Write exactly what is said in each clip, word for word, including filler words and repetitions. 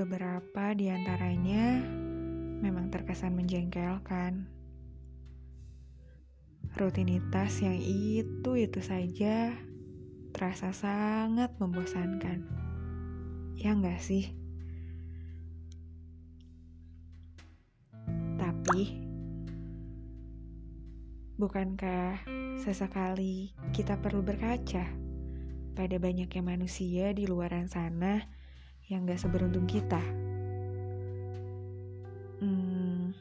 beberapa di antaranya memang terkesan menjengkelkan. Rutinitas yang itu-itu saja terasa sangat membosankan. Ya enggak sih? Tapi, bukankah sesekali kita perlu berkaca pada banyaknya manusia di luaran sana yang gak seberuntung kita? Hmm,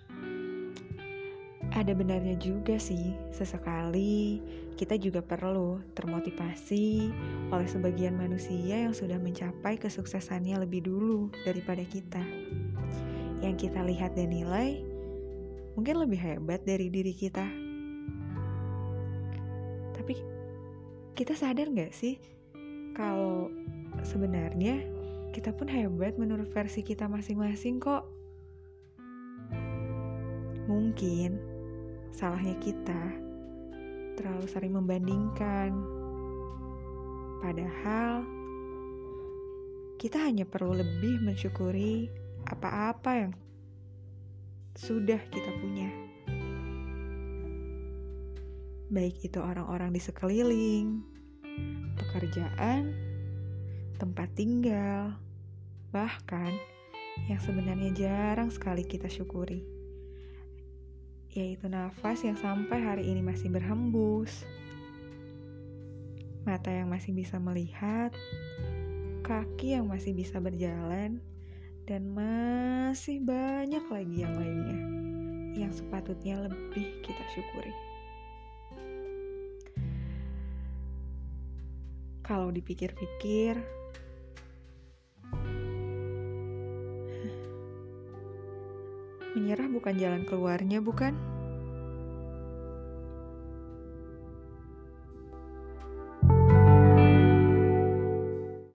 ada benarnya juga sih, sesekali kita juga perlu termotivasi oleh sebagian manusia yang sudah mencapai kesuksesannya lebih dulu daripada kita. Yang kita lihat dan nilai mungkin lebih hebat dari diri kita. Tapi kita sadar gak sih kalau sebenarnya kita pun hebat menurut versi kita masing-masing kok? Mungkin salahnya kita terlalu sering membandingkan. Padahal kita hanya perlu lebih mensyukuri apa-apa yang sudah kita punya. Baik itu orang-orang di sekeliling, pekerjaan, tempat tinggal, bahkan yang sebenarnya jarang sekali kita syukuri, yaitu nafas yang sampai hari ini masih berhembus, mata yang masih bisa melihat, kaki yang masih bisa berjalan, dan masih banyak lagi yang lainnya yang sepatutnya lebih kita syukuri. Kalau dipikir-pikir, menyerah bukan jalan keluarnya, bukan?